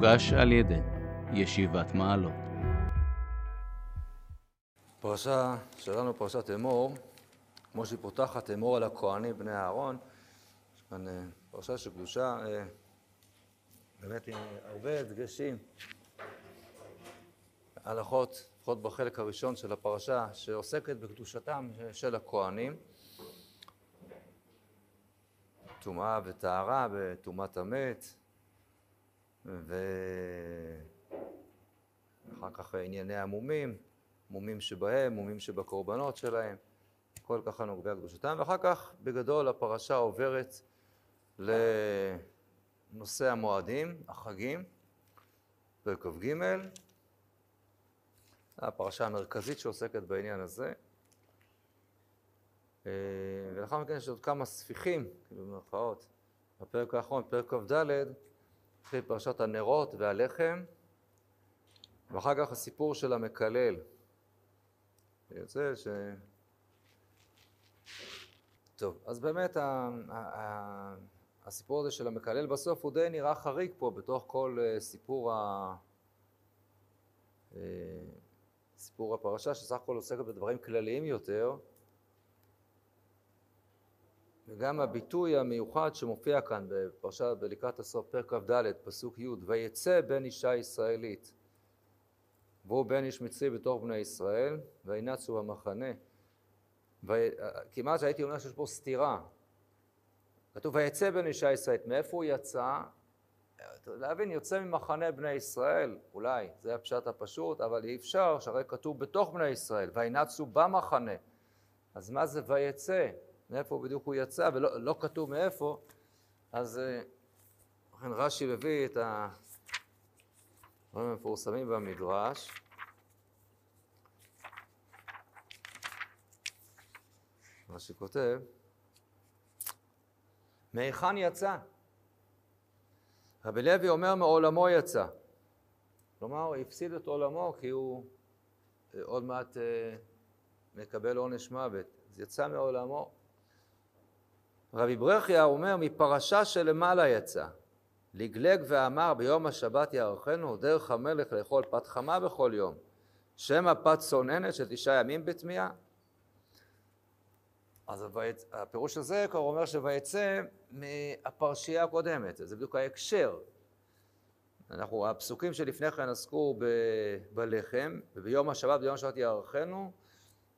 מוגש על ידי ישיבת מעלות. פרשה שלנו, פרשת אמור, כמו שהיא פותחת אמור על הכהנים בני אהרון, יש כאן פרשה שקדושה באמת עם הרבה דגשים. הלכות, לפחות בחלק הראשון של הפרשה, שעוסקת בקדושתם של הכהנים. טומאה וטהרה, בטומאת המת, ואחר כך ענייני המומים, מומים שבהם, מומים שבקורבנות שלהם, כל ככה נוגע קדושתם. ואחר כך בגדול הפרשה עוברת לנושא המועדים, החגים, פרק כ"ג, הפרשה המרכזית שעוסקת בעניין הזה. ולאחר מכן יש עוד כמה ספיחים, כאילו במרכאות. בפרק האחרון, פרק כ"ד, התחיל פרשת הנרות והלחם, ואחר כך הסיפור של המקלל. יוצא ש... טוב, אז באמת הסיפור הזה של המקלל בסוף הוא די נראה חריג פה, בתוך כל סיפור הפרשה, שסך הכל עוסקת בדברים כלליים יותר, וגם הביטוי המיוחד שמופיע כאן בפרשה בלקראת הסוף, פרק כ"ד, פסוק י', ויצא בן אישה ישראלית, והוא בן איש מצרי בתוך בני ישראל, וינצו במחנה. כמעט שהייתי אומר שיש פה סתירה. כתוב, ויצא בן אישה ישראלית, מאיפה הוא יצא? להבין, יוצא ממחנה בני ישראל, אולי, זה הפשט הפשוט, אבל אי אפשר, שהרי כתוב בתוך בני ישראל, וינצו במחנה. אז מה זה ויצא? מאיפה בדיוק הוא יצא, ולא לא כתוב מאיפה, אז לכן רש"י מביא את הדברים המפורסמים במדרש. רש"י כותב, מהיכן יצא? רבי לוי אומר, מעולמו יצא. כלומר, הוא הפסיד את עולמו, כי הוא עוד מעט מקבל עונש מוות. אז יצא מעולמו. רבי ברכיה אומר, מפרשה שלמעלה יצא, לגלג ואמר, ביום השבת יערכנו דרך המלך לאכול פת חמה בכל יום, שמא פת צוננת של 9 ימים בתמיעה. אז הפירוש הזה כבר אומר שויצא מהפרשייה הקודמת, זה בדיוק ההקשר. הפסוקים שלפני כן עסקו בלחם, וביום השבת, ביום השבת יערכנו,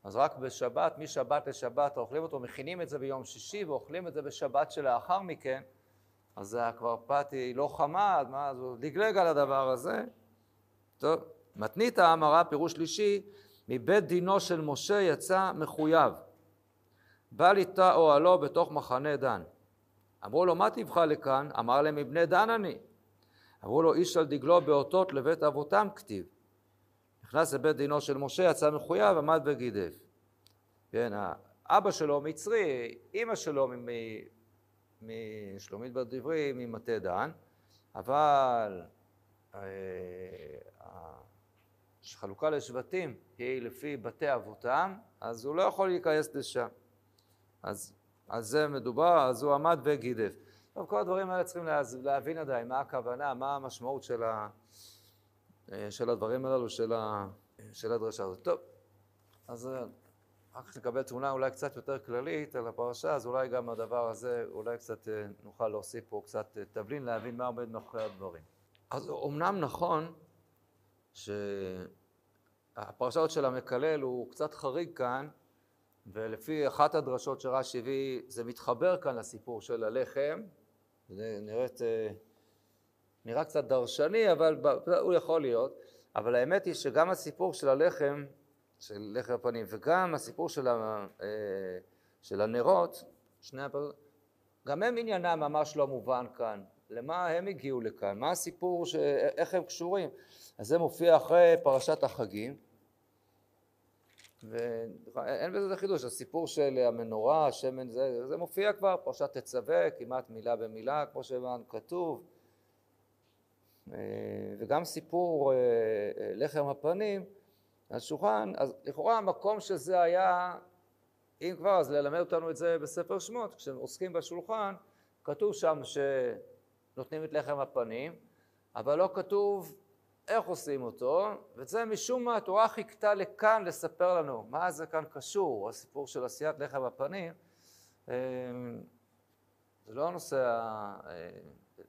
אז רק בשבת, משבת לשבת, אוכלים אותו, מכינים את זה ביום שישי, ואוכלים את זה בשבת שלאחר מכן, אז כבר פתי לא חמה, אז הוא לגלג על הדבר הזה. טוב, מתנית האמרה, פירוש שלישי, מבית דינו של משה יצא מחויב. בא ליטה אוהלו בתוך מחנה דן. אמרו לו, מה תבך לכאן? אמר להם, מבני דן אני. אמרו לו, איש על דגלו באותות לבית אבותם כתיב. נכנס לבית דינו של משה, יצא מחויב, עמד וגידף. כן, האבא שלו מצרי, אמא שלו משלומית בת דברי, ממטה דן, אבל החלוקה לשבטים היא לפי בתי אבותם, אז הוא לא יכול להיכנס לשם. אז על זה מדובר, אז הוא עמד וגידף. טוב, כל הדברים האלה צריכים להבין עדיין מה הכוונה, מה המשמעות של של הדברים הללו, של הדרשה הזאת. טוב, אז רק נקבל תמונה אולי קצת יותר כללית על הפרשה, אז אולי גם הדבר הזה, אולי קצת נוכל להוסיף פה קצת תבלין, להבין מה עומד מאחורי הדברים. אז אומנם נכון שהפרשה של המקלל הוא קצת חריג כאן, ולפי אחת הדרשות שרש"י הביא, זה מתחבר כאן לסיפור של הלחם, נראה קצת דרשני, אבל הוא יכול להיות, אבל האמת היא שגם הסיפור של הלחם, של לחם הפנים, וגם הסיפור של הנרות, שני הפרשות, גם הם עניינם ממש לא מובן כאן, למה הם הגיעו לכאן, מה הסיפור, איך הם קשורים. אז זה מופיע אחרי פרשת החגים, ואין בזה חידוש, הסיפור של המנורה, השמן, זה מופיע כבר, פרשת תצווה, כמעט מילה במילה, כמו שבאן כתוב, וגם סיפור לחם הפנים על שולחן, אז לכאורה המקום שזה היה, אם כבר, אז ללמד אותנו את זה בספר שמות, כשעוסקים בשולחן, כתוב שם שנותנים את לחם הפנים, אבל לא כתוב איך עושים אותו, וזה משום מה התורה חיכתה לכאן לספר לנו, מה זה כאן קשור, הסיפור של עשיית לחם בפנים, זה לא הנושא,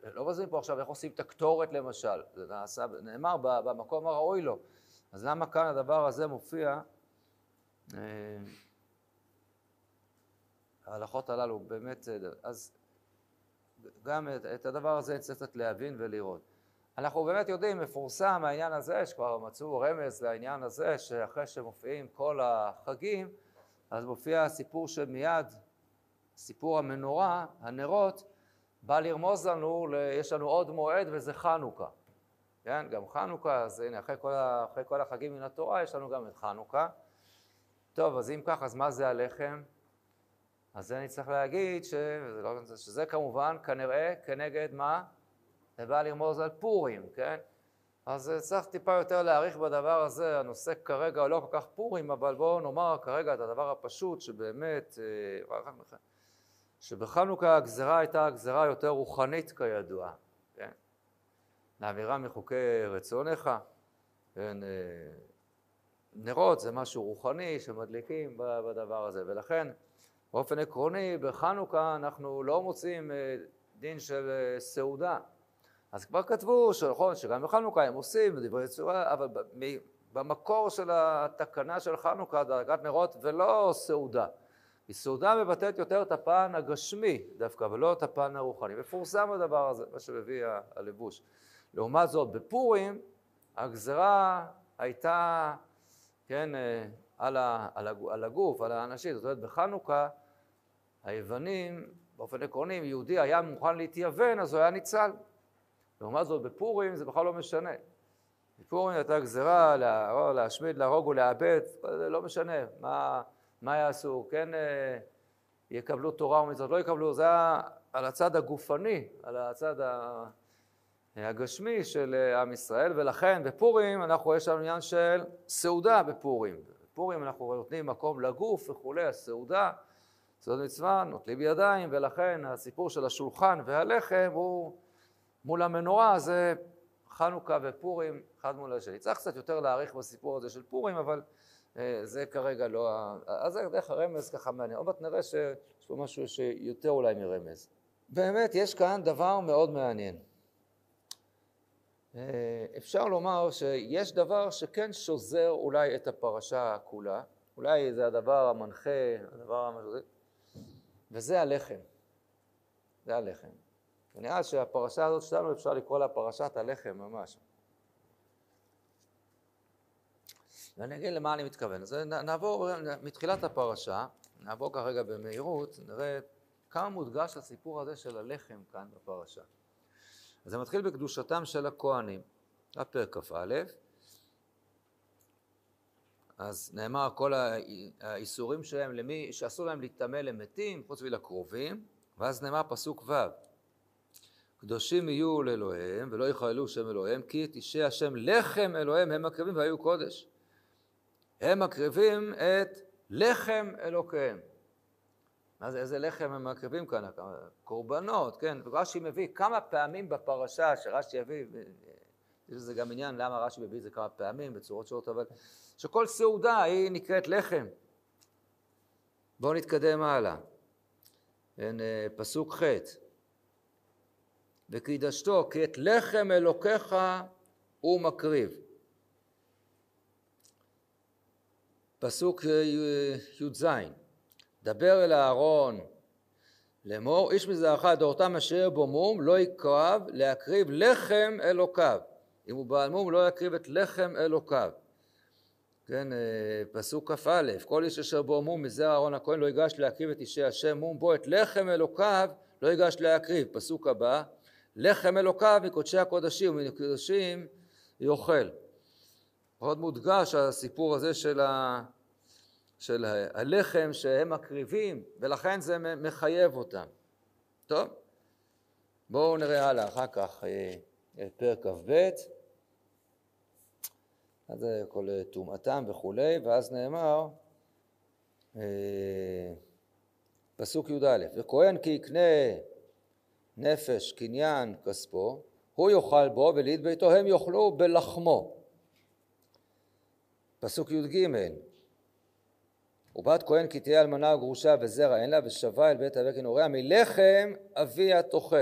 לא רזים פה עכשיו איך עושים את הקטורת למשל, זה נאמר במקום הראוי לו, אז למה כאן הדבר הזה מופיע, ההלכות הללו באמת, אז גם את הדבר הזה נצטרך קצת להבין ולראות. אנחנו באמת יודעים, מפורסם העניין הזה, שכבר מצאו רמז לעניין הזה, שאחרי שמופיעים כל החגים, אז מופיע הסיפור שמיד, סיפור המנורה, הנרות, בא לרמוז לנו, יש לנו עוד מועד וזה חנוכה. כן, גם חנוכה, אז הנה, אחרי כל החגים מן התורה, יש לנו גם את חנוכה. טוב, אז אם כך, אז מה זה הלחם? אז אני צריך להגיד שזה כמובן כנראה כנגד מה? זה בא לרמוז על פורים, כן? אז צריך טיפה יותר להעריך בדבר הזה, הנושא כרגע לא כל כך פורים, אבל בואו נאמר כרגע את הדבר הפשוט שבאמת, שבחנוכה הגזרה הייתה הגזרה יותר רוחנית כידוע, כן? נעבירה מחוקי רצונך, כן? נרות זה משהו רוחני שמדליקים בדבר הזה, ולכן באופן עקרוני, בחנוכה אנחנו לא מוצאים דין של סעודה. אז כבר כתבו שנכון שגם בחנוכה הם עושים דברי צורה, אבל במקור של התקנה של חנוכה, דרגת נרות ולא סעודה. היא סעודה מבטאת יותר את הפן הגשמי דווקא, ולא את הפן הרוחני. מפורסם הדבר הזה, מה שמביא הלבוש. לעומת זאת, בפורים, הגזרה הייתה, כן, על הגוף, על האנשים. זאת אומרת, בחנוכה, היוונים, באופן עקרוני, יהודי היה מוכן להתייוון, אז הוא היה ניצל. לעומת זאת, בפורים זה בכלל לא משנה. בפורים הייתה גזרה להשמיד, להרוג ולאבד, זה לא משנה. מה יעשו? כן יקבלו תורה ומצוות, לא יקבלו. זה היה על הצד הגופני, על הצד הגשמי של עם ישראל, ולכן בפורים אנחנו יש לנו עניין של סעודה בפורים. בפורים אנחנו נותנים מקום לגוף וכולי, הסעודה. סעודת מצווה, נוטלים ידיים, ולכן הסיפור של השולחן והלחם הוא מול המנורה, זה חנוכה ופורים אחד מול השני. צריך קצת יותר להעריך בסיפור הזה של פורים, אבל זה כרגע לא... אז זה דרך הרמז ככה מעניין. עוד מעט נראה שיש פה משהו שיותר אולי מרמז. באמת יש כאן דבר מאוד מעניין. אפשר לומר שיש דבר שכן שוזר אולי את הפרשה כולה, אולי זה הדבר המנחה, הדבר המשוזר, וזה הלחם. זה הלחם. ונראה שהפרשה הזאת שלנו אפשר לקרוא לה פרשת הלחם ממש. ואני אגיד למה אני מתכוון. אז נעבור מתחילת הפרשה, נעבור כרגע במהירות, נראה כמה מודגש לסיפור הזה של הלחם כאן בפרשה. אז זה מתחיל בקדושתם של הכהנים, הפרק א', אז נאמר כל האיסורים שלהם, למי שאסור להם להתאמן למתים, חוץ ולקרובים, ואז נאמר פסוק ו', קדושים יהיו לאלוהיהם, ולא יחללו שם אלוהיהם, כי את אישי השם לחם אלוהיהם, הם מקריבים והיו קודש. הם מקריבים את לחם אלוקיהם. אז איזה לחם הם מקריבים כאן? קורבנות, כן? רש"י מביא כמה פעמים בפרשה שרש"י יביא, יש לזה גם עניין למה רש"י מביא את זה כמה פעמים בצורות שונות, אבל שכל סעודה היא נקראת לחם. בואו נתקדם הלאה. פסוק ח' וקידשתו כי את לחם אלוקיך הוא מקריב. פסוק י"ז דבר אל אהרון לאמור, איש מזרעך דורתם אשר בו מום, לא יקרב להקריב לחם אלוקיו. אם הוא בעל מום, לא יקריב את לחם אלוקיו. כן, פסוק כ"א, כל איש אשר בו מום מזרע אהרון הכהן לא ייגש להקריב את אישי השם מום בו, את לחם אלוקיו לא ייגש להקריב. פסוק הבא, לחם אלוקיו מקודשי הקודשים ומקודשים יאכל. מאוד מודגש הסיפור הזה של הלחם שהם מקריבים, ולכן זה מחייב אותם. טוב, בואו נראה הלאה, אחר כך פרק כ"ב, אז כל טומאתם וכו', ואז נאמר, פסוק י"א, וכהן כי יקנה נפש קניין כספו, הוא יאכל בו וליד ביתו הם יאכלו בלחמו. פסוק י"ג, ובת כהן כי תהיה אלמנה גרושה וזרע אין לה ושבה אל בית אבי כנוריה מלחם אביה תאכל.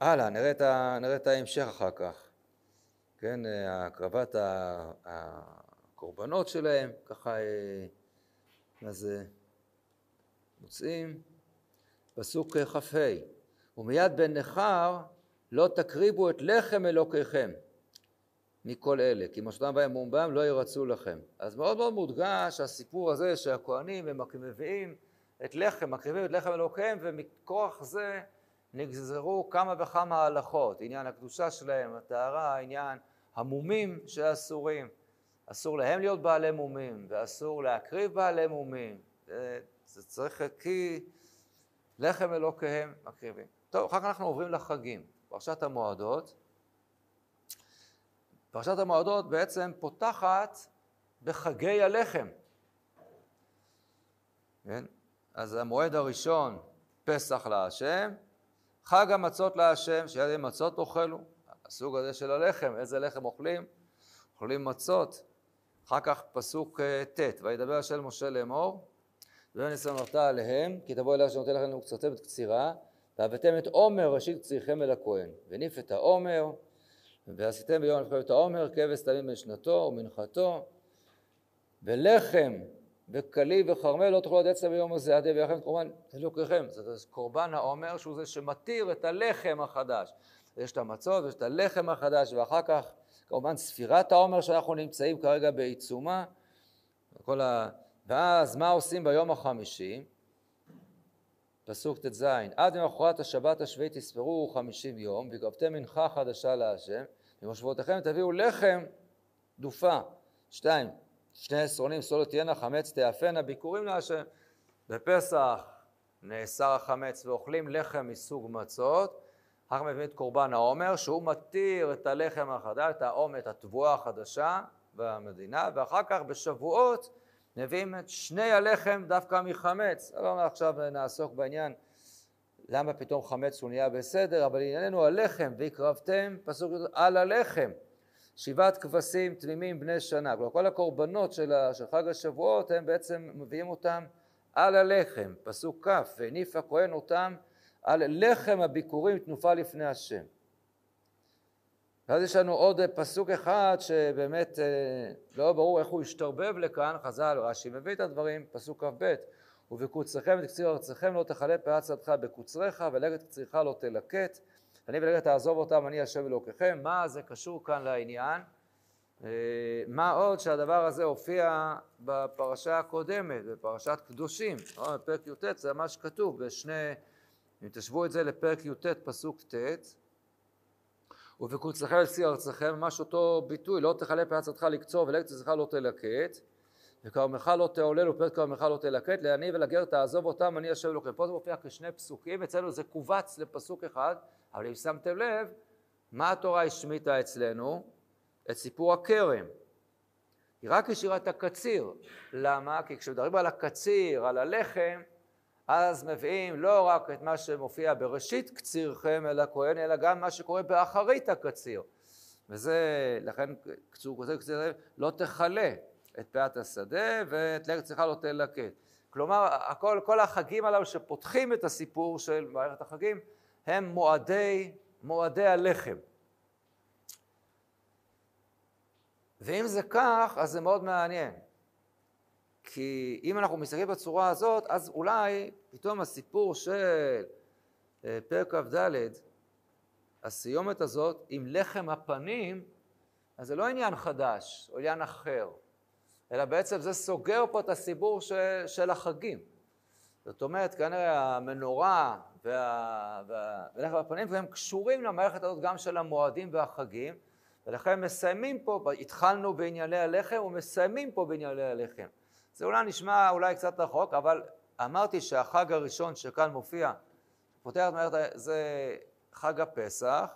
הלאה, נראה את ההמשך אחר כך. כן, הקרבת הקורבנות שלהם, ככה אז מוצאים. פסוק כ"ה, ומיד בן נכר לא תקריבו את לחם אלוקיכם מכל אלה, כי משלם בהם מומבם לא ירצו לכם. אז מאוד מאוד מודגש הסיפור הזה שהכוהנים הם מביאים את לחם, מקריבים את לחם אלוקיהם, ומכוח זה נגזרו כמה וכמה הלכות, עניין הקדושה שלהם, הטהרה, עניין המומים שאסורים, אסור להם להיות בעלי מומים, ואסור להקריב בעלי מומים, זה צריך כי לחם אלוקיהם מקריבים. טוב, אחר כך אנחנו עוברים לחגים, פרשת המועדות. פרשת המועדות בעצם פותחת בחגי הלחם. כן? אז המועד הראשון, פסח להשם, חג המצות להשם, שיד מצות אוכלו, הסוג הזה של הלחם, איזה לחם אוכלים? אוכלים מצות. אחר כך פסוק ט', וידבר השם משה לאמור, ולא נסמרת עליהם, כי תבוא אל אשר נותן לכם קצתם את קצירה, והבאתם את עומר ראשית קציריכם אל הכהן, וניף את העומר, ועשיתם ביום הנבחר את העומר, כבש תמים בין שנתו ומנחתו, ולחם וקלי וחרמל לא תאכלו עד עצם ביום הזה, עד יביא לכם קורבן אלוקיכם. זה קורבן העומר שהוא זה שמתיר את הלחם החדש. יש את המצות ויש את הלחם החדש, ואחר כך כמובן ספירת העומר שאנחנו נמצאים כרגע בעיצומה. ואז מה עושים ביום החמישי? פסוק ט"ז, עד למחרת השבת השביעית תספרו 50 יום, וקרבתם מנחה חדשה להשם, ומשבועותיכם תביאו לחם דופה. 2, שני עשרונים סולת תהיינה, חמץ תאפנה, ביכורים להשם. בפסח נאסר החמץ ואוכלים לחם מסוג מצות. אחר מביאים את קורבן העומר, שהוא מתיר את הלחם החדש, את העומר, את התבואה החדשה במדינה, ואחר כך בשבועות נביאים את שני הלחם דווקא מחמץ. לא עכשיו נעסוק בעניין למה פתאום חמץ הוא נהיה בסדר, אבל ענייננו הלחם, והקרבתם פסוק על הלחם, 7 כבשים תמימים בני שנה. כל הקורבנות של חג השבועות הם בעצם מביאים אותם על הלחם. פסוק כ', והניף הכהן אותם על לחם הביכורים תנופה לפני השם. ואז יש לנו עוד פסוק אחד שבאמת לא ברור איך הוא השתרבב לכאן, חז"ל רש"י מביא את הדברים, פסוק כ"ב, ובקוצריכם את קציר ארצכם לא תכלה פאת שדך בקוצריך, ולגד קצירך לא תלקט, אני ולגד תעזוב אותם, אני השם אלוקיכם. מה זה קשור כאן לעניין? מה עוד שהדבר הזה הופיע בפרשה הקודמת, בפרשת קדושים, בפרק י"ט, זה מה שכתוב בשני, אם תשבו את זה לפרק י"ט, פסוק ט', ובקוצריכם אל צי ארצכם, ממש אותו ביטוי, לא תכלה פאת שדך לקצור ולגד קצירך לא תלקט, וכרמך לא תעולל ופאת כרמך לא תלקט, לעני ולגר תעזוב אותם, אני השם אלוקיכם. פה זה מופיע כשני פסוקים, אצלנו זה קובץ לפסוק אחד, אבל אם שמתם לב, מה התורה השמיטה אצלנו? את סיפור הכרם. היא רק השאירה את הקציר. למה? כי כשמדברים על הקציר, על הלחם, אז מביאים לא רק את מה שמופיע בראשית קצירכם אל הכהן, אלא גם מה שקורה באחרית הקציר. וזה, לכן קציר לא תכלה את פאת השדה, ואת לגד קצירך לא תלקט. כלומר, כל החגים עליו שפותחים את הסיפור של מערכת החגים, הם מועדי הלחם. ואם זה כך, אז זה מאוד מעניין. כי אם אנחנו מסתכלים בצורה הזאת, אז אולי פתאום הסיפור של פרק כ"ד, הסיומת הזאת, עם לחם הפנים, אז זה לא עניין חדש, או עניין אחר, אלא בעצם זה סוגר פה את הסיפור של החגים. זאת אומרת, כנראה המנורה ולחם הפנים, והם קשורים למערכת הזאת גם של המועדים והחגים, ולכן מסיימים פה, התחלנו בענייני הלחם ומסיימים פה בענייני הלחם. זה אולי נשמע אולי קצת רחוק, אבל אמרתי שהחג הראשון שכאן מופיע, פותח מערכת, זה חג הפסח,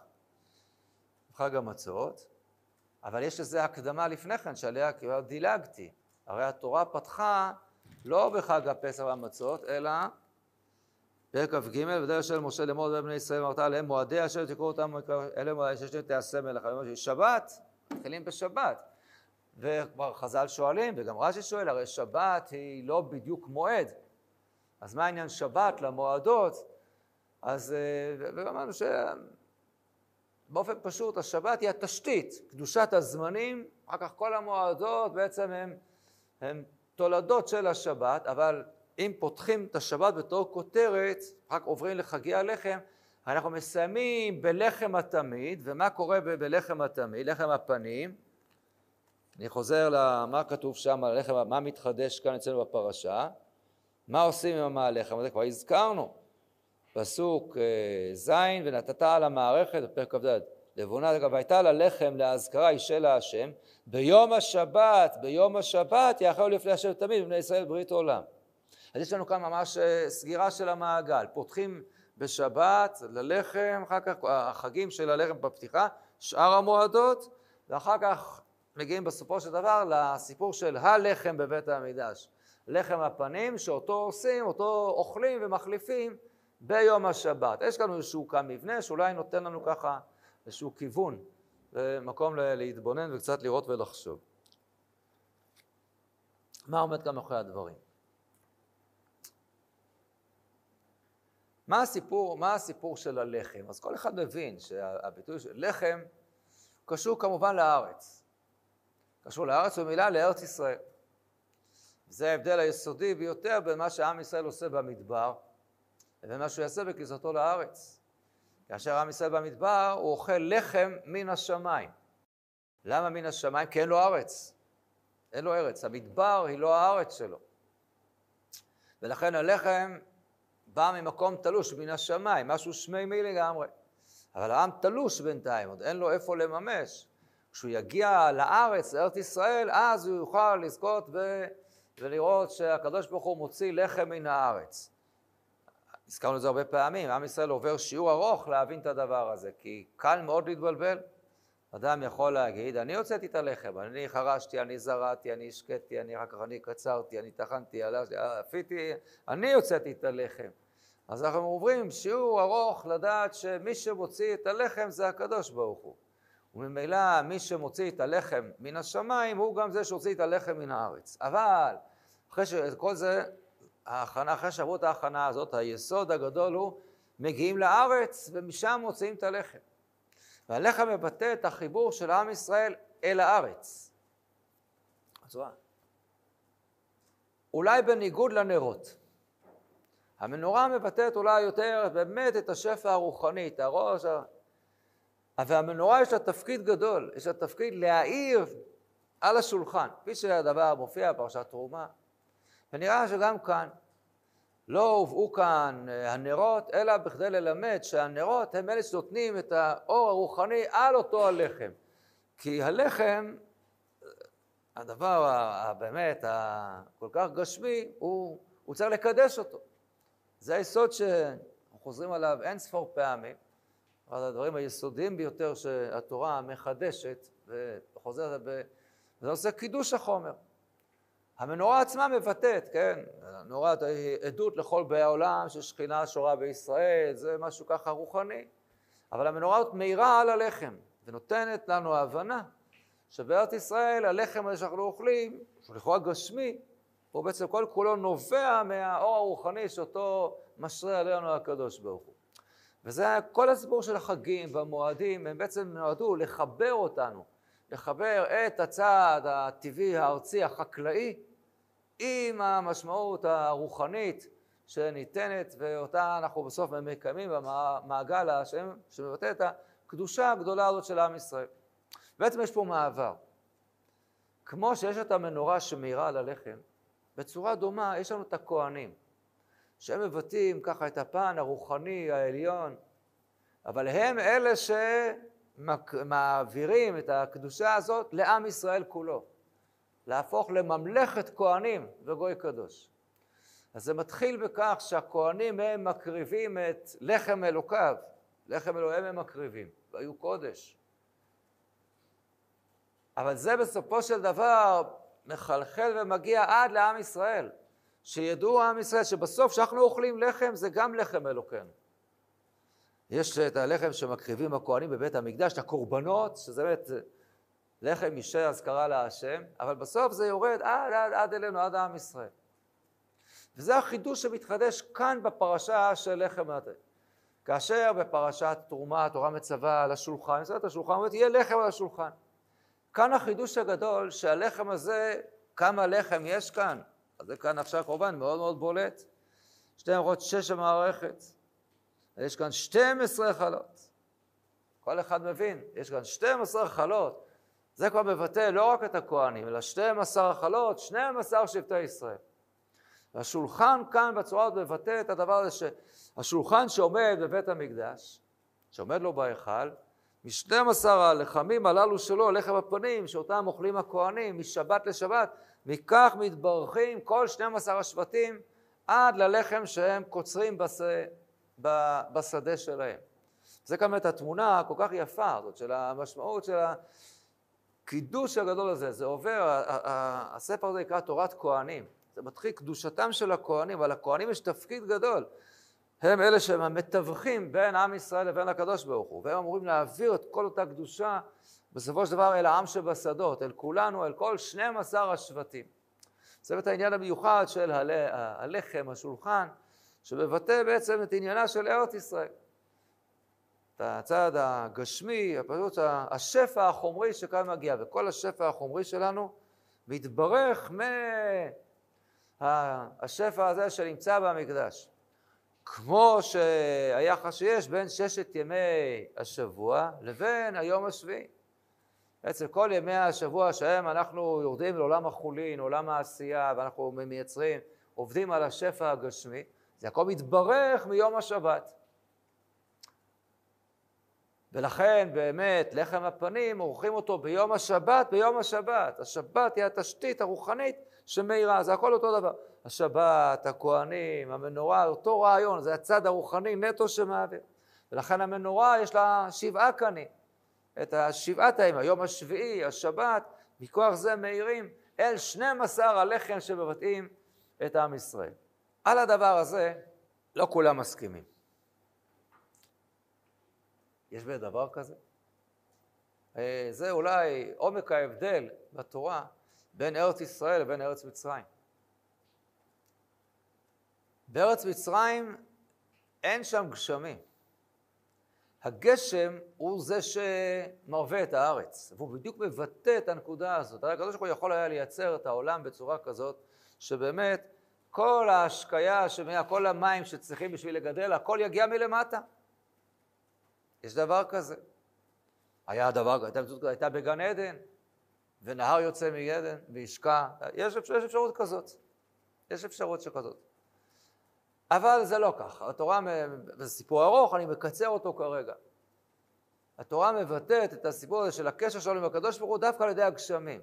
חג המצות, אבל יש לזה הקדמה לפני כן, שעליה כבר דילגתי. הרי התורה פתחה לא בחג הפסח והמצות, אלא פרק כ"ג, ודבר אשר משה לאמור לדבר בני ישראל ואמרת עליהם מועדי אשר תקראו אותם אלה מועדי אשר תעשה מלך. שבת, מתחילים בשבת. וכבר חז"ל שואלים, וגם רש"י שואל, הרי שבת היא לא בדיוק מועד. אז מה העניין שבת למועדות? אז אמרנו שבאופן פשוט השבת היא התשתית, קדושת הזמנים, אחר כך כל המועדות בעצם הם תולדות של השבת, אבל אם פותחים את השבת בתור כותרת, אחר כך עוברים לחגי הלחם, אנחנו מסיימים בלחם התמיד, ומה קורה בלחם התמיד, לחם הפנים? אני חוזר למה כתוב שם, הלחם, מה מתחדש כאן אצלנו בפרשה, מה עושים עם הלחם, זה כבר הזכרנו, פסוק זין, ונתת על המערכת, בפרק כ"ד, לבונה, והייתה ללחם להזכרה היא של השם, ביום השבת, יאכלו לפני השם תמיד, בני ישראל ברית עולם. אז יש לנו כאן ממש סגירה של המעגל, פותחים בשבת ללחם, אחר כך החגים של הלחם בפתיחה, שאר המועדות, ואחר כך מגיעים בסופו של דבר לסיפור של הלחם בבית המקדש. לחם הפנים שאותו עושים, אותו אוכלים ומחליפים ביום השבת. יש כאן איזשהו מבנה שאולי נותן לנו ככה איזשהו כיוון, מקום להתבונן וקצת לראות ולחשוב. מה עומד כאן אחרי הדברים? מה הסיפור של הלחם? אז כל אחד מבין שהביטוי של לחם קשור כמובן לארץ. קשור לארץ ומילה לארץ ישראל. זה ההבדל היסודי ביותר בין מה שעם ישראל עושה במדבר, לבין מה שהוא יעשה בכניסתו לארץ. כאשר עם ישראל במדבר, הוא אוכל לחם מן השמיים. למה מן השמיים? כי אין לו ארץ. אין לו ארץ. המדבר היא לא הארץ שלו. ולכן הלחם בא ממקום תלוש מן השמיים, משהו שמימי לגמרי. אבל העם תלוש בינתיים, עוד אין לו איפה לממש. כשהוא יגיע לארץ, לארץ ישראל, אז הוא יוכל לזכות ולראות שהקדוש ברוך הוא מוציא לחם מן הארץ. הזכרנו את זה הרבה פעמים, עם ישראל עובר שיעור ארוך להבין את הדבר הזה, כי קל מאוד להתבלבל. אדם יכול להגיד, אני הוצאתי את הלחם, אני חרשתי, אני זרעתי, אני השקטתי, אחר כך אני קצרתי, אני תחנתי, עפיתי, אני הוצאתי את הלחם. אז אנחנו עוברים שיעור ארוך לדעת שמי שמוציא את הלחם זה הקדוש ברוך הוא. וממילא מי שמוציא את הלחם מן השמיים הוא גם זה שהוציא את הלחם מן הארץ. אבל אחרי שכל זה, אחרי שעברו את ההכנה הזאת, היסוד הגדול הוא מגיעים לארץ ומשם מוציאים את הלחם. והלחם מבטא את החיבור של עם ישראל אל הארץ. אולי בניגוד לנרות. המנורה מבטאת אולי יותר באמת את השפע הרוחני, את הראש, אבל המנורה יש לה תפקיד גדול, יש לה תפקיד להאיר על השולחן, כפי שהדבר מופיע בפרשת תרומה. ונראה שגם כאן לא הובאו כאן הנרות, אלא בכדי ללמד שהנרות הם אלה שנותנים את האור הרוחני על אותו הלחם. כי הלחם, הדבר באמת כל כך גשמי, הוא צריך לקדש אותו. זה היסוד שאנחנו חוזרים עליו אין ספור פעמים. אחד הדברים היסודיים ביותר שהתורה מחדשת וחוזרת, וזה עושה קידוש החומר. המנורה עצמה מבטאת, כן, הנורה היא עדות לכל באי העולם ששכינה שורה בישראל, זה משהו ככה רוחני, אבל המנורה עוד מאירה על הלחם, ונותנת לנו ההבנה שבארץ ישראל הלחם הזה שאנחנו אוכלים, שהוא לכאורה גשמי, הוא בעצם כל כולו נובע מהאור הרוחני שאותו משרה עלינו הקדוש ברוך הוא. וזה כל הסיפור של החגים והמועדים, הם בעצם נועדו לחבר אותנו, לחבר את הצד הטבעי, הארצי, החקלאי, עם המשמעות הרוחנית שניתנת, ואותה אנחנו בסוף מקיימים במעגל השם, שמבטא את הקדושה הגדולה הזאת של עם ישראל. בעצם יש פה מעבר. כמו שיש את המנורה שמאירה על הלחם, בצורה דומה יש לנו את הכהנים, שהם מבטאים ככה את הפן הרוחני, העליון, אבל הם אלה שמעבירים את הקדושה הזאת לעם ישראל כולו, להפוך לממלכת כהנים וגוי קדוש. אז זה מתחיל בכך שהכהנים הם מקריבים את לחם אלוקיו, לחם אלוהים הם מקריבים, והיו קודש. אבל זה בסופו של דבר מחלחל ומגיע עד לעם ישראל. שידעו עם ישראל שבסוף שאנחנו אוכלים לחם, זה גם לחם אלוקנו. יש את הלחם שמקריבים הכהנים בבית המקדש, את הקורבנות, שזה באמת לחם אישי הזכרה להשם, אבל בסוף זה יורד עד אלינו, עד עם ישראל. וזה החידוש שמתחדש כאן בפרשה של לחם. כאשר בפרשת תרומה, התורה מצווה על השולחן, מצוות השולחן, אומרת, יהיה לחם על השולחן. כאן החידוש הגדול שהלחם הזה, כמה לחם יש כאן, אז זה כאן עכשיו קורבן מאוד מאוד בולט, 2 אמרות 6 המערכת, יש כאן 12 חלות, כל אחד מבין, יש כאן 12 חלות, זה כבר מבטא לא רק את הכהנים, אלא 12 חלות, 12 שבטי ישראל. והשולחן כאן בצורה עוד מבטא את הדבר הזה, שהשולחן שעומד בבית המקדש, שעומד לו בהיכל, מ-12 הלחמים הללו שלו, לחם הפנים, שאותם אוכלים הכהנים, משבת לשבת, מכך מתברכים כל 12 השבטים, עד ללחם שהם קוצרים בשדה שלהם. זה כאן את התמונה הכל כך יפה, זאת של המשמעות של הקידוש הגדול הזה. זה עובר, הספר הזה יקרא תורת כהנים. זה מתחיל קדושתם של הכהנים, אבל לכהנים יש תפקיד גדול. הם אלה שהם המתווכים בין עם ישראל לבין הקדוש ברוך הוא, והם אמורים להעביר את כל אותה קדושה, בסופו של דבר אל העם שבשדות, אל כולנו, אל כל 12 השבטים. זה את העניין המיוחד של הלחם, השולחן, שמבטא בעצם את עניינה של ארץ ישראל. את הצד הגשמי, הפשוט, השפע החומרי שכאן מגיע, וכל השפע החומרי שלנו מתברך מהשפע הזה שנמצא במקדש. כמו שהיחס שיש בין 6 ימי השבוע לבין היום השביעי. בעצם כל ימי השבוע שהם אנחנו יורדים לעולם החולין, עולם העשייה, ואנחנו מייצרים, עובדים על השפע הגשמי, זה הכל מתברך מיום השבת. ולכן באמת לחם הפנים, עורכים אותו ביום השבת, ביום השבת. השבת היא התשתית הרוחנית שמאירה, זה הכל אותו דבר. השבת, הכהנים, המנורה, אותו רעיון, זה הצד הרוחני נטו שמעביר. ולכן המנורה יש לה 7 קנים, את השבעת הימים, היום השביעי, השבת, מכוח זה מאירים אל 12 הלחם שמבטאים את עם ישראל. על הדבר הזה לא כולם מסכימים. יש בית דבר כזה? זה אולי עומק ההבדל בתורה בין ארץ ישראל לבין ארץ מצרים. בארץ מצרים אין שם גשמים. הגשם הוא זה שמרווה את הארץ, והוא בדיוק מבטא את הנקודה הזאת. הרי הקדוש ברוך הוא יכול היה לייצר את העולם בצורה כזאת, שבאמת כל ההשקיה, כל המים שצריכים בשביל לגדל, הכל יגיע מלמטה. יש דבר כזה. הייתה בגן עדן, ונהר יוצא מעדן, וישקע. יש אפשרות כזאת. יש אפשרות שכזאת. אבל זה לא כך. התורה, זה סיפור ארוך, אני מקצר אותו כרגע. התורה מבטאת את הסיפור הזה של הקשר שלנו עם הקדוש ברוך הוא דווקא על ידי הגשמים.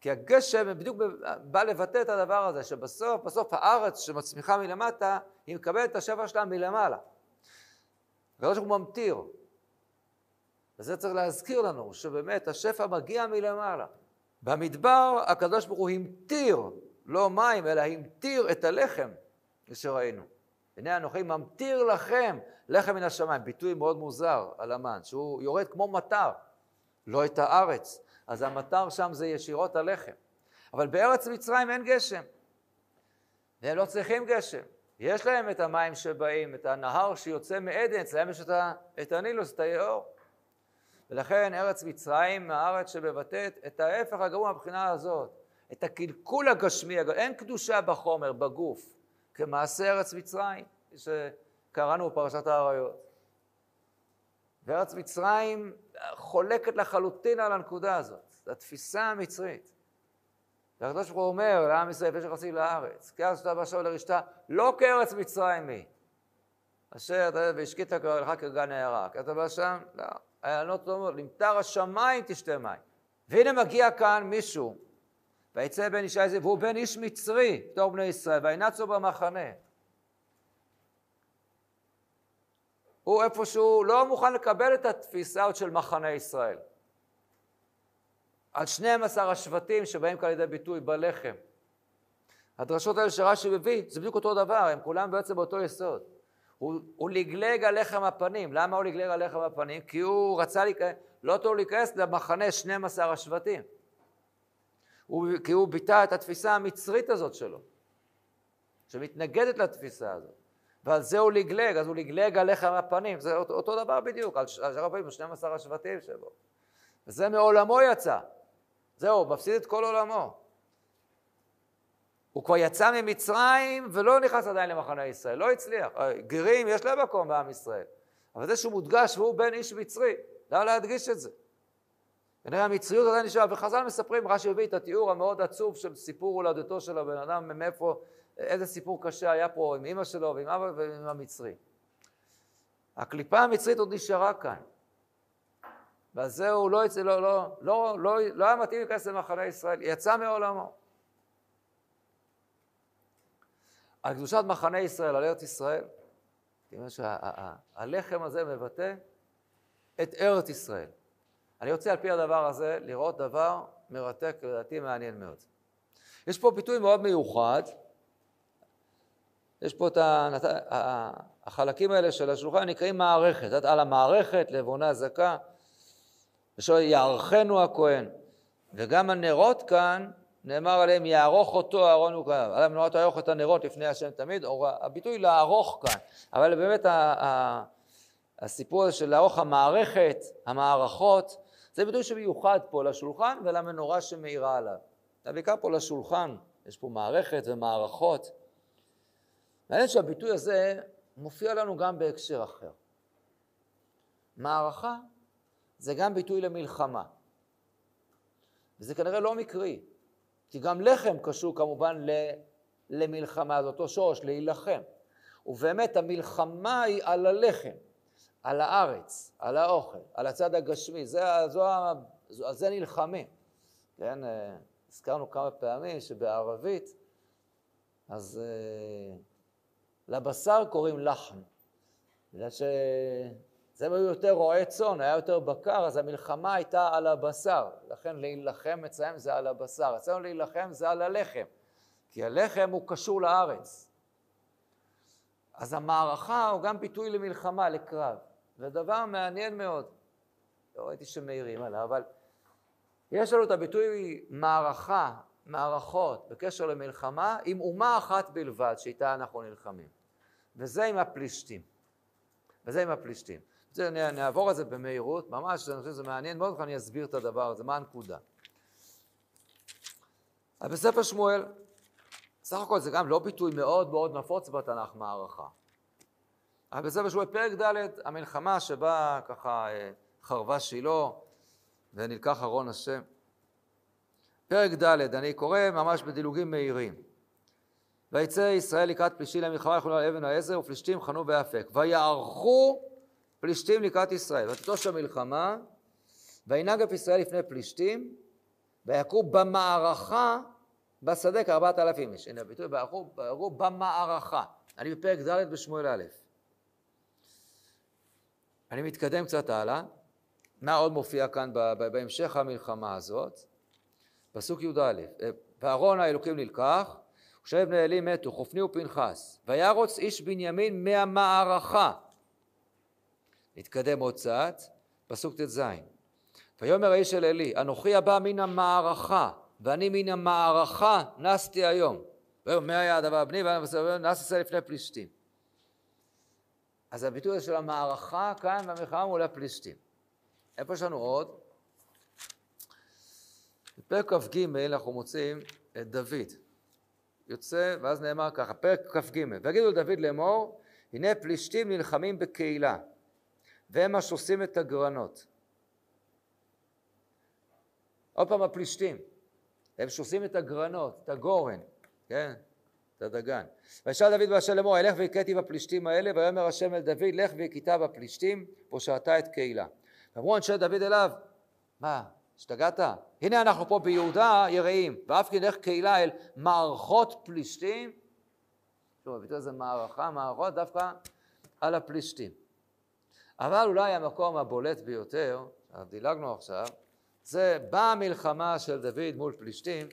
כי הגשם בדיוק בא לבטא את הדבר הזה, שבסוף הארץ שמצמיחה מלמטה, היא מקבלת את השפע שלה מלמעלה. הקדוש ברוך הוא ממטיר. וזה צריך להזכיר לנו, שבאמת השפע מגיע מלמעלה. במדבר הקדוש ברוך הוא המטיר, לא מים, אלא המטיר את הלחם. כשראינו, הנה אנוכי ממטיר לכם לחם מן השמיים, ביטוי מאוד מוזר על המן, שהוא יורד כמו מטר, לא את הארץ, אז המטר שם זה ישירות הלחם. אבל בארץ מצרים אין גשם, והם לא צריכים גשם, יש להם את המים שבאים, את הנהר שיוצא מעדן, אצלהם יש את הנילוס, את היאור. ולכן ארץ מצרים, הארץ שבבטאת את ההפך הגרוע מבחינה הזאת, את הקלקול הגשמי, אין קדושה בחומר, בגוף. כמעשה ארץ מצרים, שקראנו בפרשת העריות. וארץ מצרים חולקת לחלוטין על הנקודה הזאת, התפיסה המצרית. והקדוש ברוך הוא אומר לעם ישראל, יש יחסים לארץ, כי אז אתה בשב לרשתה, לא כארץ מצרים היא. אשר אתה והשקית לך כגן הערה, כי אתה בא שם, לא, העיינות לא אומרות, למטר השמיים תשתה מים. והנה מגיע כאן מישהו, ויצא בן אישה איזה, והוא בן איש מצרי, בתור בני ישראל, וינצו במחנה. הוא איפשהו לא מוכן לקבל את התפיסה של מחנה ישראל. על 12 השבטים שבאים כאן לידי ביטוי בלחם. הדרשות האלה שרש"י מביא, זה בדיוק אותו דבר, הם כולם בעצם באותו יסוד. הוא לגלג עליך מהפנים. למה הוא לגלג עליך מהפנים? כי הוא רצה לא טוב להיכנס למחנה 12 השבטים. כי הוא ביטא את התפיסה המצרית הזאת שלו, שמתנגדת לתפיסה הזאת. ועל זה הוא לגלג, אז הוא לגלג עליך מהפנים. זה אותו דבר בדיוק, על שרפאים, 12 השבטים שבו. וזה מעולמו יצא. זהו, מפסיד את כל עולמו. הוא כבר יצא ממצרים ולא נכנס עדיין למחנה ישראל, לא הצליח. גרים יש להם מקום בעם ישראל. אבל זה שהוא מודגש והוא בן איש מצרי, למה להדגיש את זה? ונראה, המצריות עדיין נשאר, וחז"ל מספרים, רש"י הביא את התיאור המאוד עצוב של סיפור הולדתו של הבן אדם, מאיפה, איזה סיפור קשה היה פה עם אמא שלו ועם אבא ועם המצרי. הקליפה המצרית עוד נשארה כאן. ועל זה הוא לא היה מתאים להיכנס למחנה ישראל, יצא מעולמו. על קדושת מחנה ישראל, על ארץ ישראל, כיוון שהלחם הזה מבטא את ארץ ישראל. אני רוצה על פי הדבר הזה לראות דבר מרתק, לדעתי מעניין מאוד. יש פה ביטוי מאוד מיוחד, יש פה את החלקים האלה של השולחן, נקראים מערכת, זאת על המערכת, לבונה זקה, ושואל יערכנו הכהן, וגם הנרות כאן, נאמר עליהם, יערוך אותו אהרון וכהניו. על המנורת יערוך את הנרות לפני השם תמיד, או הביטוי לערוך כאן. אבל באמת הסיפור של לערוך המערכת, המערכות, זה ביטוי שמיוחד פה לשולחן ולמנורה שמאירה עליו. בעיקר פה לשולחן, יש פה מערכת ומערכות. מעניין שהביטוי הזה מופיע לנו גם בהקשר אחר. מערכה זה גם ביטוי למלחמה. וזה כנראה לא מקרי. כי גם לחם קשור כמובן למלחמה, זה אותו שורש, להילחם. ובאמת המלחמה היא על הלחם, על הארץ, על האוכל, על הצד הגשמי, על זה נלחמים. כן, הזכרנו כמה פעמים שבערבית, אז לבשר קוראים לחם. בגלל שזה היו יותר רועי צאן, היה יותר בקר, אז המלחמה הייתה על הבשר. לכן להילחם אצלם זה על הבשר. אצלנו להילחם זה על הלחם. כי הלחם הוא קשור לארץ. אז המערכה הוא גם ביטוי למלחמה, לקרב. ודבר מעניין מאוד. לא ראיתי שמאירים עליו, אבל יש לנו את הביטוי מערכה, מערכות, בקשר למלחמה, עם אומה אחת בלבד, שאיתה אנחנו נלחמים. וזה עם הפלישתים. נעבור את זה במהירות, ממש, אני חושב שזה מעניין מאוד, אני אסביר את הדבר הזה, מה הנקודה. אבל בספר שמואל, סך הכל זה גם לא ביטוי מאוד מאוד נפוץ בתנ"ך מערכה. אבל בספר שמואל, פרק ד' המלחמה שבה ככה חרבה שילה, ונלקח ארון השם. פרק ד' אני קורא ממש בדילוגים מהירים. ויצא ישראל לקראת פלישתים למלחמה, יחנו על אבן העזר, ופלישתים חנו באפק. ויערכו פלישתים לקראת ישראל, ותיטוש המלחמה, וינגף ישראל לפני פלישתים, ויכו במערכה בשדה 4,000 איש. הנה הביטוי, ויכו במערכה. אני בפרק ד' בשמואל א'. אני מתקדם קצת הלאה. מה עוד מופיע כאן בהמשך המלחמה הזאת? פסוק י' א', וארון האלוקים נלקח, ושבני בני אלי מתו, חופני ופנחס, וירוץ איש בנימין מהמערכה. נתקדם עוד צעת, פסוק ת' ז'. ויאמר האיש אל עלי, אנוכי הבא מן המערכה, ואני מן המערכה נסתי היום. ויאמר, מה היה הדבר בני? נס ישראל לפני פלישתים. אז הביטוי של המערכה כאן במלחמה מול הפלישתים. איפה יש לנו עוד? בפרק כ"ג אנחנו מוצאים את דוד. יוצא, ואז נאמר ככה, פרק כ"ג. ויגידו לדוד לאמור, הנה פלישתים נלחמים בקהילה. והם השוסים את הגרנות. עוד פעם הפלישתים, הם שוסים את הגרנות, את הגורן, כן? את הדגן. וישאל דוד בהשם לאמור, הלך והכיתי בפלישתים האלה, ויאמר השם אל דוד, לך והכיתה בפלישתים, פושעתה את קהילה. ואמרו אנשי דוד אליו, מה, השתגעת? הנה אנחנו פה ביהודה יראים, ואף כי נלך קהילה אל מערכות פלישתים, שוב, הביטוי זה מערכה, מערכות דווקא על הפלישתים. אבל אולי המקום הבולט ביותר, דילגנו עכשיו, זה במלחמה של דוד מול פלישתים,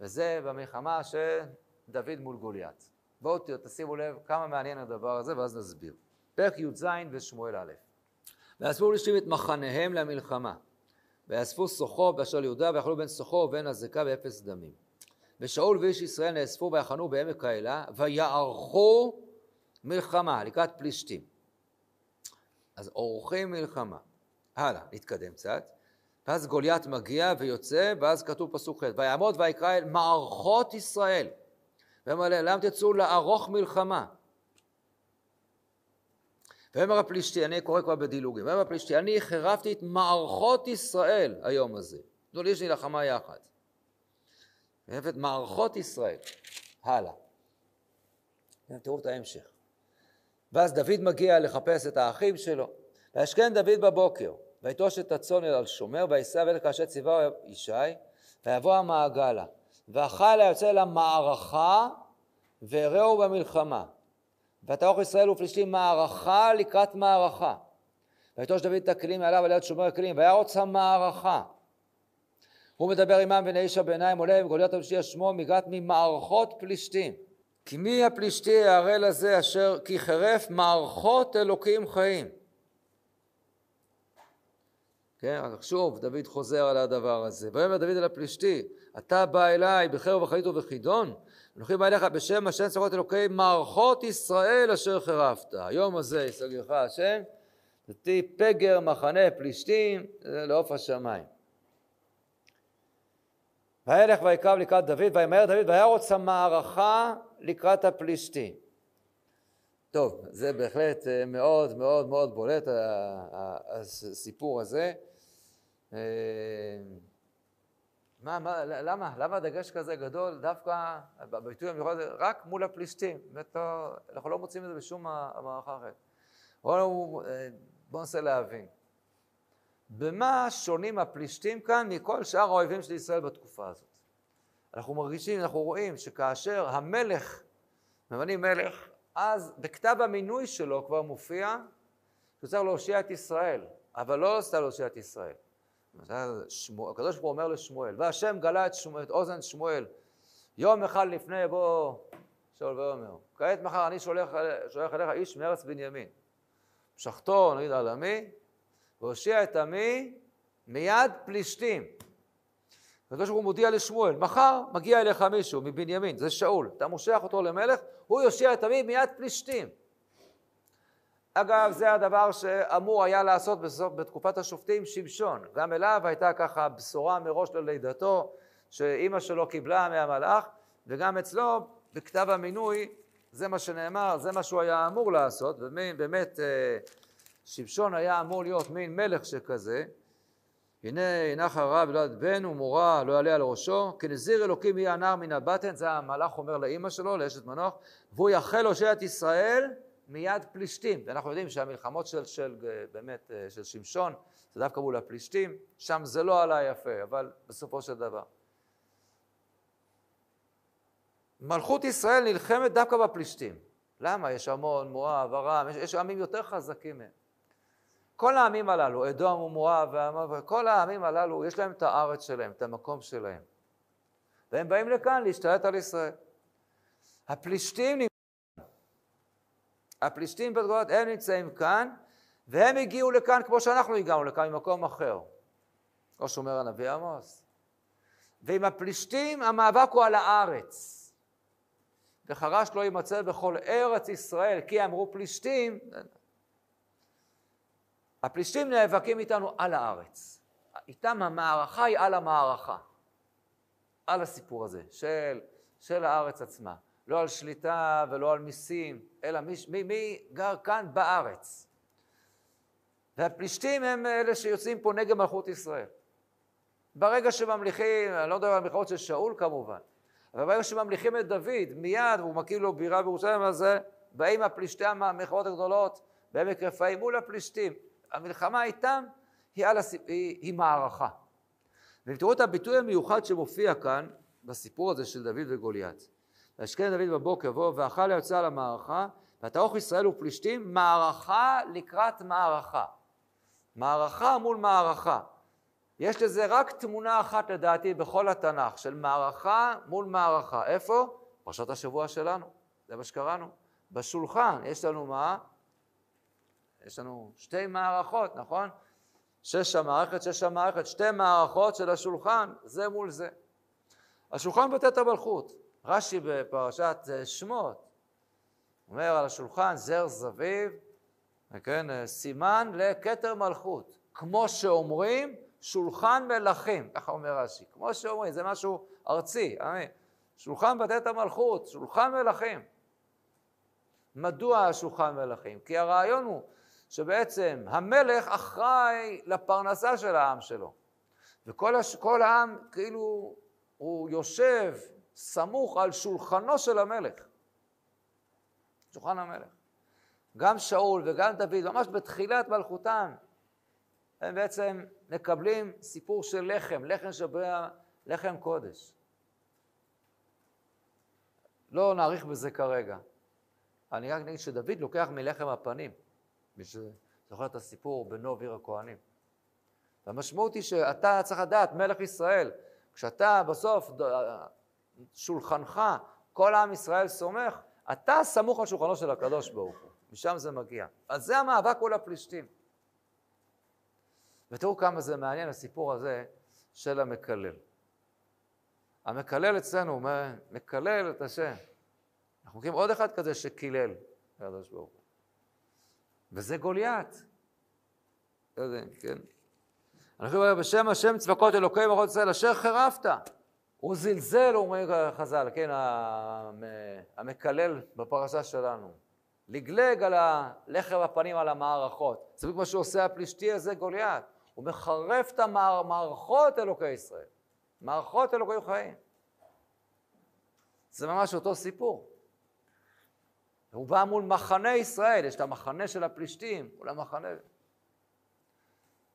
וזה במלחמה דוד מול גוליית. בואו תשימו לב כמה מעניין הדבר הזה ואז נסביר. פרק י"ז ושמואל א'. ואספו פלישתים את מחניהם למלחמה. ואספו סוחו באשר ליהודה ויאכלו בין סוחו ובין הזקה באפס דמים. ושאול ואיש ישראל נאספו ויחנו בעמק האלה ויערכו מלחמה לקראת פלישתים. אז עורכים מלחמה. הלאה, נתקדם קצת. ואז גוליית מגיע ויוצא, ואז כתוב פסוק ח' ויעמוד ויקרא אל מערכות ישראל. והם עלה, למה תצאו לערוך מלחמה? והם הפלישתי, אני קורא כבר בדילוגים, והם הפלישתי, אני חרפתי את מערכות ישראל היום הזה. זאת אומרת, יש לי לחמה יחד. ואת מערכות ישראל. הלאה. תראו את ההמשך. ואז דוד מגיע לחפש את האחים שלו. וישכן דוד בבוקר. ויטוש את הצאן אל על שומר, ויישא בלך כאשר ציווהו ישי, ויבוא המעגלה. והחיל היוצא אל המערכה, והראו במלחמה. ותערוך ישראל ופלישתים מערכה לקראת מערכה. ויטוש דוד את הכלים מעליו על יד שומר הכלים, וירוץ המערכה. הוא מדבר עמם בני איש הביניים, עולה עם גוליית הפלישתי השמו מגעת ממערכות פלישתים. כי מי הפלישתי הערל הזה אשר כי חרף מערכות אלוקים חיים. כן, רק שוב, דוד חוזר על הדבר הזה. ויאמר דוד אל הפלישתי, אתה בא אליי בחרב וחנית ובכידון, אנוכי בא אליך בשם השם צבאות אלוקי מערכות ישראל אשר חרפת. היום הזה יסגרך השם, ותהי פגר מחנה פלישתים לעוף השמיים. וילך ויקרב לקראת דוד, וימהר דוד, וירוץ המערכה לקראת הפלישתי. טוב, זה בהחלט מאוד מאוד מאוד בולט הסיפור הזה. מה, למה? למה הדגש כזה גדול דווקא בביטוי המיוחד הזה? רק מול הפלישתים. אנחנו לא מוצאים את זה בשום המערכה אחרת. בואו ננסה להבין. במה שונים הפלישתים כאן מכל שאר האויבים של ישראל בתקופה הזאת? אנחנו מרגישים, אנחנו רואים שכאשר המלך, ממנים מלך, אז בכתב המינוי שלו כבר מופיע שצריך להושיע את ישראל, אבל לא עושה להושיע את ישראל. הקדוש ברוך הוא אומר לשמואל, והשם גלה את אוזן שמואל, יום אחד לפני בוא שאול ואומר, כעת מחר אני שולח אליך איש מארץ בנימין, משחתו נגיד על עמי, והושיע את עמי מיד פלישתים. הקדוש ברוך הוא מודיע לשמואל, מחר מגיע אליך מישהו מבנימין, זה שאול, אתה מושך אותו למלך, הוא יושיע את עמי מיד פלישתים. אגב, זה הדבר שאמור היה לעשות בתקופת השופטים שמשון. גם אליו הייתה ככה בשורה מראש ללידתו, שאימא שלו קיבלה מהמלאך, וגם אצלו, בכתב המינוי, זה מה שנאמר, זה מה שהוא היה אמור לעשות, באמת שמשון היה אמור להיות מין מלך שכזה, הנה הינך הרב ילד בן ומורה לא יעלה על ראשו, כנזיר אלוקים יהיה הנער מן הבטן, זה המלאך אומר לאימא שלו, לאשת מנוח, והוא יחל להושיע את ישראל מיד פלישתים. ואנחנו יודעים שהמלחמות של שמשון, זה דווקא מול הפלישתים, שם זה לא עלה יפה, אבל בסופו של דבר. מלכות ישראל נלחמת דווקא בפלישתים. למה? יש עמון, מואב, ארם, יש עמים יותר חזקים מהם. כל העמים הללו, אדום ומואב, כל העמים הללו, יש להם את הארץ שלהם, את המקום שלהם. והם באים לכאן להשתלט על ישראל. הפלישתים בתגולות, הם נמצאים כאן, והם הגיעו לכאן כמו שאנחנו הגענו לכאן, ממקום אחר. או שומר הנביא עמוס. ועם הפלישתים, המאבק הוא על הארץ. וחרש לא יימצא בכל ארץ ישראל, כי אמרו פלישתים, הפלישתים נאבקים איתנו על הארץ. איתם המערכה היא על המערכה. על הסיפור הזה, של הארץ עצמה. לא על שליטה ולא על מיסים, אלא מי גר כאן בארץ. והפלישתים הם אלה שיוצאים פה נגד מלכות ישראל. ברגע שממליכים, אני לא יודע על מלכות של שאול כמובן, אבל ברגע שממליכים את דוד, מיד, והוא מקים לו בירה בירושלים, אז באים הפלישתי המלחמות הגדולות, בעמק רפאים מול הפלישתים. המלחמה איתם היא מערכה. ותראו את הביטוי המיוחד שמופיע כאן, בסיפור הזה של דוד וגוליית. וישכן דוד בבוקר בו, ואכל יוצא למערכה, ותערוך ישראל ופלישתים, מערכה לקראת מערכה. מערכה מול מערכה. יש לזה רק תמונה אחת לדעתי בכל התנ"ך, של מערכה מול מערכה. איפה? פרשת השבוע שלנו, זה מה שקראנו. בשולחן יש לנו מה? יש לנו שתי מערכות, נכון? שש המערכת, שתי מערכות של השולחן, זה מול זה. השולחן בתת המלכות, רש"י בפרשת שמות, אומר על השולחן זר זביב, כן, סימן לכתר מלכות, כמו שאומרים שולחן מלכים, ככה אומר רש"י, כמו שאומרים, זה משהו ארצי, אמין? שולחן בתת המלכות, שולחן מלכים. מדוע השולחן מלכים? כי הרעיון הוא שבעצם המלך אחראי לפרנסה של העם שלו, וכל כל העם כאילו הוא יושב סמוך על שולחנו של המלך, שולחן המלך. גם שאול וגם דוד, ממש בתחילת מלכותם, הם בעצם מקבלים סיפור של לחם, לחם קודש. לא נאריך בזה כרגע. אני רק נגיד שדוד לוקח מלחם הפנים, מי שזוכר את הסיפור בנו ועיר הכהנים. והמשמעות היא שאתה צריך לדעת, מלך ישראל, כשאתה בסוף שולחנך, כל עם ישראל סומך, אתה סמוך על שולחנו של הקדוש ברוך הוא. משם זה מגיע. אז זה המאבק מול הפלישתים. ותראו כמה זה מעניין הסיפור הזה של המקלל. המקלל אצלנו הוא מקלל את השם. אנחנו מכירים עוד אחד כזה שקילל הקדוש ברוך הוא. וזה גוליית. כן. אנחנו אומרים בשם השם צבקות אלוקי מלכות ישראל אשר חרפת. הוא זלזל, אומרים חז"ל, כן, המקלל בפרשה שלנו. לגלג על הלחם הפנים, על המערכות. זה כמו שעושה הפלישתי הזה גוליית. הוא מחרף את המערכות אלוקי ישראל. מערכות אלוקי חיים. זה ממש אותו סיפור. הוא בא מול מחנה ישראל, יש את המחנה של הפלישתים, מול המחנה.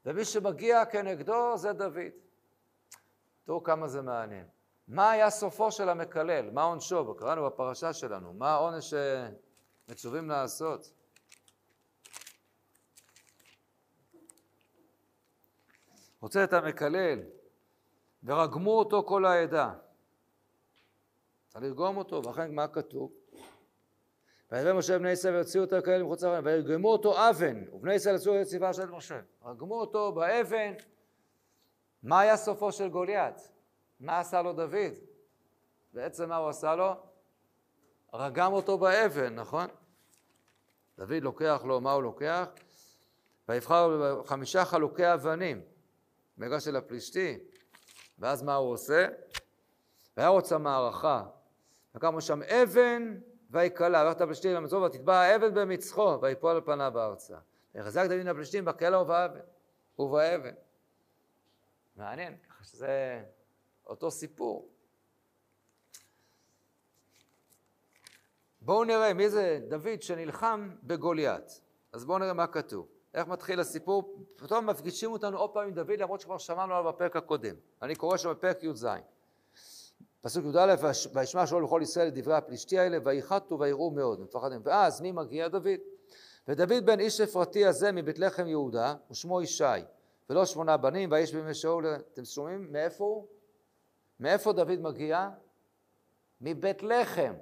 ומי שמגיע כנגדו זה דוד. תראו כמה זה מעניין. מה היה סופו של המקלל? מה עונשו? קראנו בפרשה שלנו. מה העונש מצווים לעשות? רוצה את המקלל, ורגמו אותו כל העדה. צריך לרגום אותו, ואכן מה כתוב? וירא משה בני ישראל ויוציאו אותו כליל מחוץ לארון, וירגמו אותו אבן, ובני ישראל יצאו את ציווה של משה. רגמו אותו באבן. מה היה סופו של גוליית? מה עשה לו דוד? בעצם מה הוא עשה לו? רגם אותו באבן, נכון? דוד לוקח לו, מה הוא לוקח? ויבחר 5 חלוקי אבנים, בגלל של הפלישתי, ואז מה הוא עושה? והיה רוצה מערכה, וקמו שם אבן ויקלה, ואיך את הפלישתי למצוא, ותטבע האבן במצחו, ויפול על פניו הארצה. ויחזק דוד הפלישתים בקלה ובאבן. מעניין, ככה שזה אותו סיפור. בואו נראה מי זה דוד שנלחם בגוליית. אז בואו נראה מה כתוב. איך מתחיל הסיפור? פתאום מפגישים אותנו עוד פעם עם דוד, למרות שכבר שמענו עליו בפרק הקודם. אני קורא שם בפרק י"ז. פסוק י"א, וישמע שאול וכל ישראל לדברי הפלישתי האלה, ויחתו ויראו מאוד, מפחדים. ואז מי מגיע? דוד. ודוד בן איש אפרתי הזה מבית לחם יהודה, ושמו ישי, ולא 8 בנים, והאיש בימי שאול. אתם שומעים? מאיפה הוא? מאיפה דוד מגיע? מבית לחם.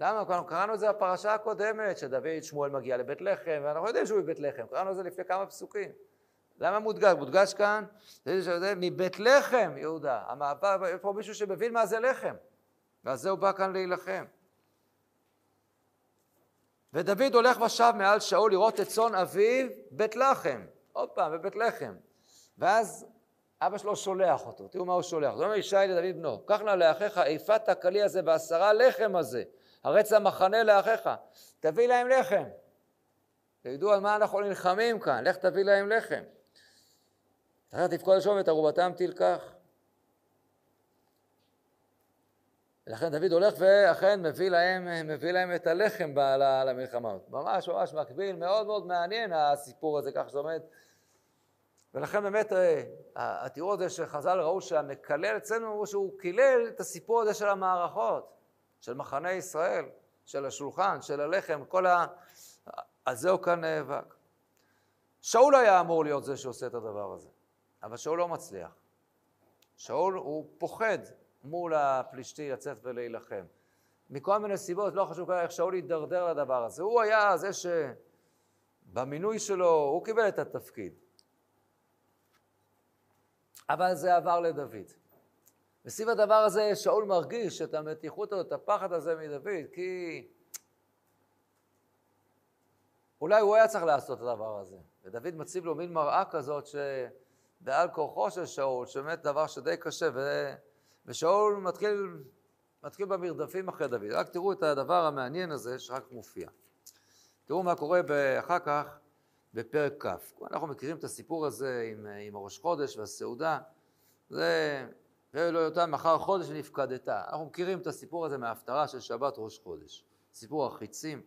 למה? קראנו את זה בפרשה הקודמת, שדוד שמואל מגיע לבית לחם, ואנחנו יודעים שהוא מבית לחם, קראנו את זה לפני כמה פסוקים. למה מודגש? מודגש כאן, מבית לחם, יהודה. יש פה מישהו שמבין מה זה לחם, ואז זה הוא בא כאן להילחם. ודוד הולך ושב מעל שאול לראות את צאן אביו, בית לחם. עוד פעם, בבית לחם. ואז אבא שלו שולח אותו, תראו מה הוא שולח. זאת אומרת, ישי לדוד בנו, קח נא לאחיך איפת הכלי הזה ו10 לחם הזה, הרץ המחנה לאחיך, תביא להם לחם. תדעו על מה אנחנו נלחמים כאן, לך תביא להם לחם. אחר תפקוד לשום ואת ארובתם תלקח. לכן דוד הולך ואכן מביא להם את הלחם למלחמות. ממש ממש מקביל, מאוד מאוד מעניין הסיפור הזה, כך שעומד. ולכן באמת התיאור הזה שחז"ל ראו שהמקלל אצלנו, הוא שהוא קילל את הסיפור הזה של המערכות. של מחנה ישראל, של השולחן, של הלחם, כל על זה הוא כאן נאבק. שאול היה אמור להיות זה שעושה את הדבר הזה, אבל שאול לא מצליח. שאול הוא פוחד מול הפלישתי לצאת ולהילחם. מכל מיני סיבות, לא חשוב כלל איך שאול ידרדר לדבר הזה. הוא היה זה שבמינוי שלו, הוא קיבל את התפקיד. אבל זה עבר לדוד. וסביב הדבר הזה שאול מרגיש את המתיחות או את הפחד הזה מדוד, כי אולי הוא היה צריך לעשות את הדבר הזה. ודוד מציב לו מין מראה כזאת שבעל כוחו של שאול, שבאמת דבר שדי קשה, ושאול מתחיל במרדפים אחרי דוד. רק תראו את הדבר המעניין הזה שרק מופיע. תראו מה קורה אחר כך בפרק כ'. אנחנו מכירים את הסיפור הזה עם הראש חודש והסעודה. זה ואלוהיותם מחר חודש נפקדת. אנחנו מכירים את הסיפור הזה מההפטרה של שבת ראש חודש. סיפור החיצים.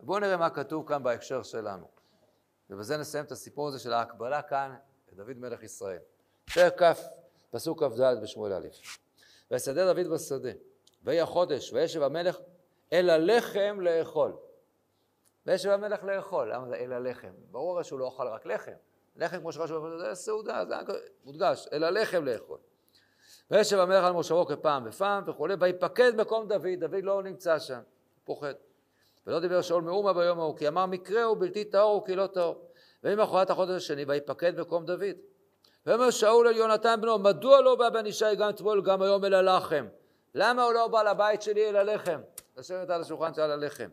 בואו נראה מה כתוב כאן בהקשר שלנו. ובזה נסיים את הסיפור הזה של ההקבלה כאן לדוד מלך ישראל. פרק כ' פסוק כ"ד בשמואל א'. ויסדר דוד בשדה, ויהי החודש, וישב המלך אל הלחם לאכול. וישב המלך לאכול. למה זה אל הלחם? ברור שהוא לא אוכל רק לחם. לחם כמו שרשו, זה סעודה, זה מודגש. אל הלחם לאכול. וישב המלך על מושבו כפעם ופעם וכולי, ויפקד מקום דוד, דוד לא נמצא שם, פוחד. ולא דיבר שאול מאומה ביום ההוא, כי אמר מקרה הוא בלתי טהור הוא כי לא טהור. ומחרת החודש השני, ויפקד מקום דוד. ואומר שאול אל יונתן בנו, מדוע לא בא בן ישי גם אתמול גם היום אל הלחם? למה הוא לא בא לבית שלי אל הלחם? לשבת על השולחן של הלחם.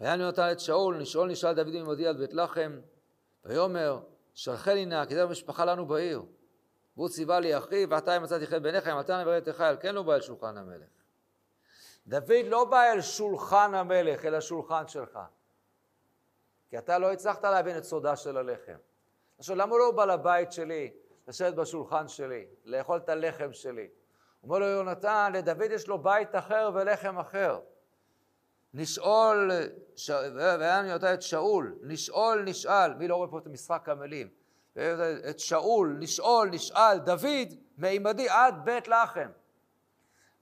והיה יונתן את שאול, נשאל דוד ממודיע על בית לחם, ויאמר, שלחני נא, כי זה המשפחה לנו בעיר. והוא ציווה לי אחי, ועתה אם מצאתי חן בעיניך, אם אתה נבראת לך, אל כן לא בא אל שולחן המלך. דוד לא בא אל שולחן המלך, אלא שולחן שלך. כי אתה לא הצלחת להבין את סודה של הלחם. עכשיו, למה הוא לא בא לבית שלי, לשבת בשולחן שלי, לאכול את הלחם שלי? הוא אומר לו, יונתן, לדוד יש לו בית אחר ולחם אחר. נשאל, מי לא רואה פה את משחק המילים? את שאול, נשאל, דוד, מעמדי עד בית לחם.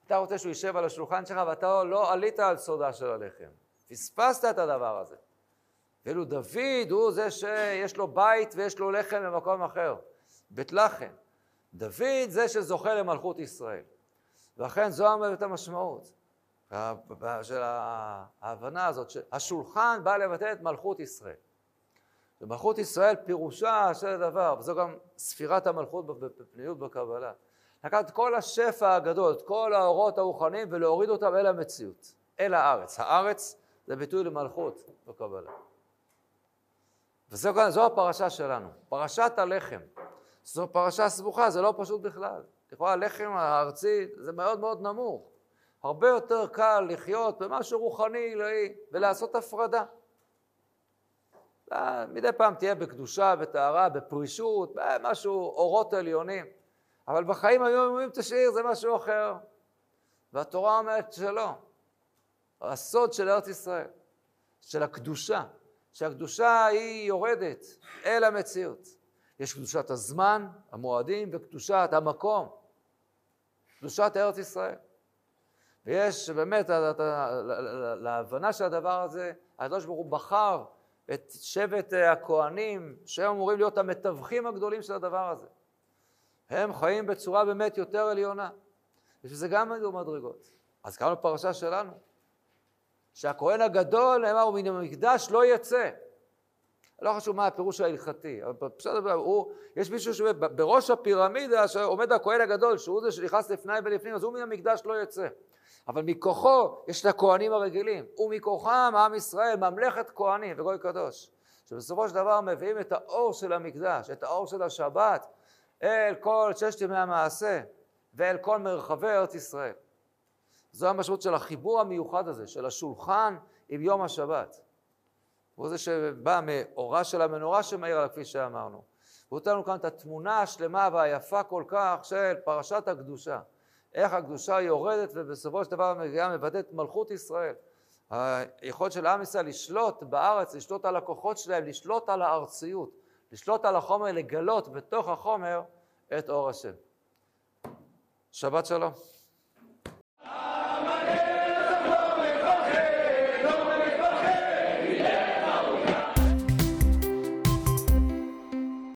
אתה רוצה שהוא יישב על השולחן שלך, ואתה לא עלית על סודה של הלחם. פספסת את הדבר הזה. ואילו דוד הוא זה שיש לו בית ויש לו לחם במקום אחר, בית לחם. דוד זה שזוכה למלכות ישראל. ואכן זו אומרת המשמעות של ההבנה הזאת, שהשולחן בא לבטא את מלכות ישראל. ומלכות ישראל פירושה של הדבר, וזו גם ספירת המלכות בפניות בקבלה. לקחת כל השפע הגדול, כל האורות הרוחניים, ולהוריד אותם אל המציאות, אל הארץ. הארץ זה ביטוי למלכות בקבלה. וזו הפרשה שלנו, פרשת הלחם. זו פרשה סבוכה, זה לא פשוט בכלל. תקרא, הלחם הארצי זה מאוד מאוד נמוך. הרבה יותר קל לחיות במשהו רוחני, ולעשות הפרדה. מדי פעם תהיה בקדושה, בתארה, בפרישות, משהו, אורות עליונים. אבל בחיים היום תשאיר, זה משהו אחר. והתורה אומרת שלא. הסוד של ארץ ישראל, של הקדושה, שהקדושה היא יורדת אל המציאות. יש קדושת הזמן, המועדים, וקדושת המקום. קדושת ארץ ישראל. ויש באמת, להבנה של הדבר הזה, הקדוש ברוך הוא בחר, את שבט הכהנים, שהם אמורים להיות המתווכים הגדולים של הדבר הזה. הם חיים בצורה באמת יותר עליונה. וזה גם מדרגות. אז קראנו בפרשה שלנו, שהכהן הגדול, הם אמרו, מן המקדש לא יצא. לא חשוב מה הפירוש ההלכתי, אבל פשוט יש מישהו שבראש הפירמידה, שעומד הכהן הגדול, שהוא זה שנכנס לפני ולפנים, אז הוא מן המקדש לא יצא. אבל מכוחו יש את הכהנים הרגילים, ומכוחם עם ישראל, ממלכת כהנים וגוי קדוש, שבסופו של דבר מביאים את האור של המקדש, את האור של השבת, אל כל ששת ימי המעשה, ואל כל מרחבי ארץ ישראל. זו המשמעות של החיבור המיוחד הזה, של השולחן עם יום השבת. הוא זה שבא מאורה של המנורה שמאיר עליו, כפי שאמרנו. ואותנו כאן את התמונה השלמה והיפה כל כך של פרשת הקדושה. איך הקדושה יורדת ובסופו של דבר מגיעה מבטאת מלכות ישראל. היכולת של עם ישראל לשלוט בארץ, לשלוט על הכוחות שלהם, לשלוט על הארציות, לשלוט על החומר, לגלות בתוך החומר את אור השם. שבת שלום.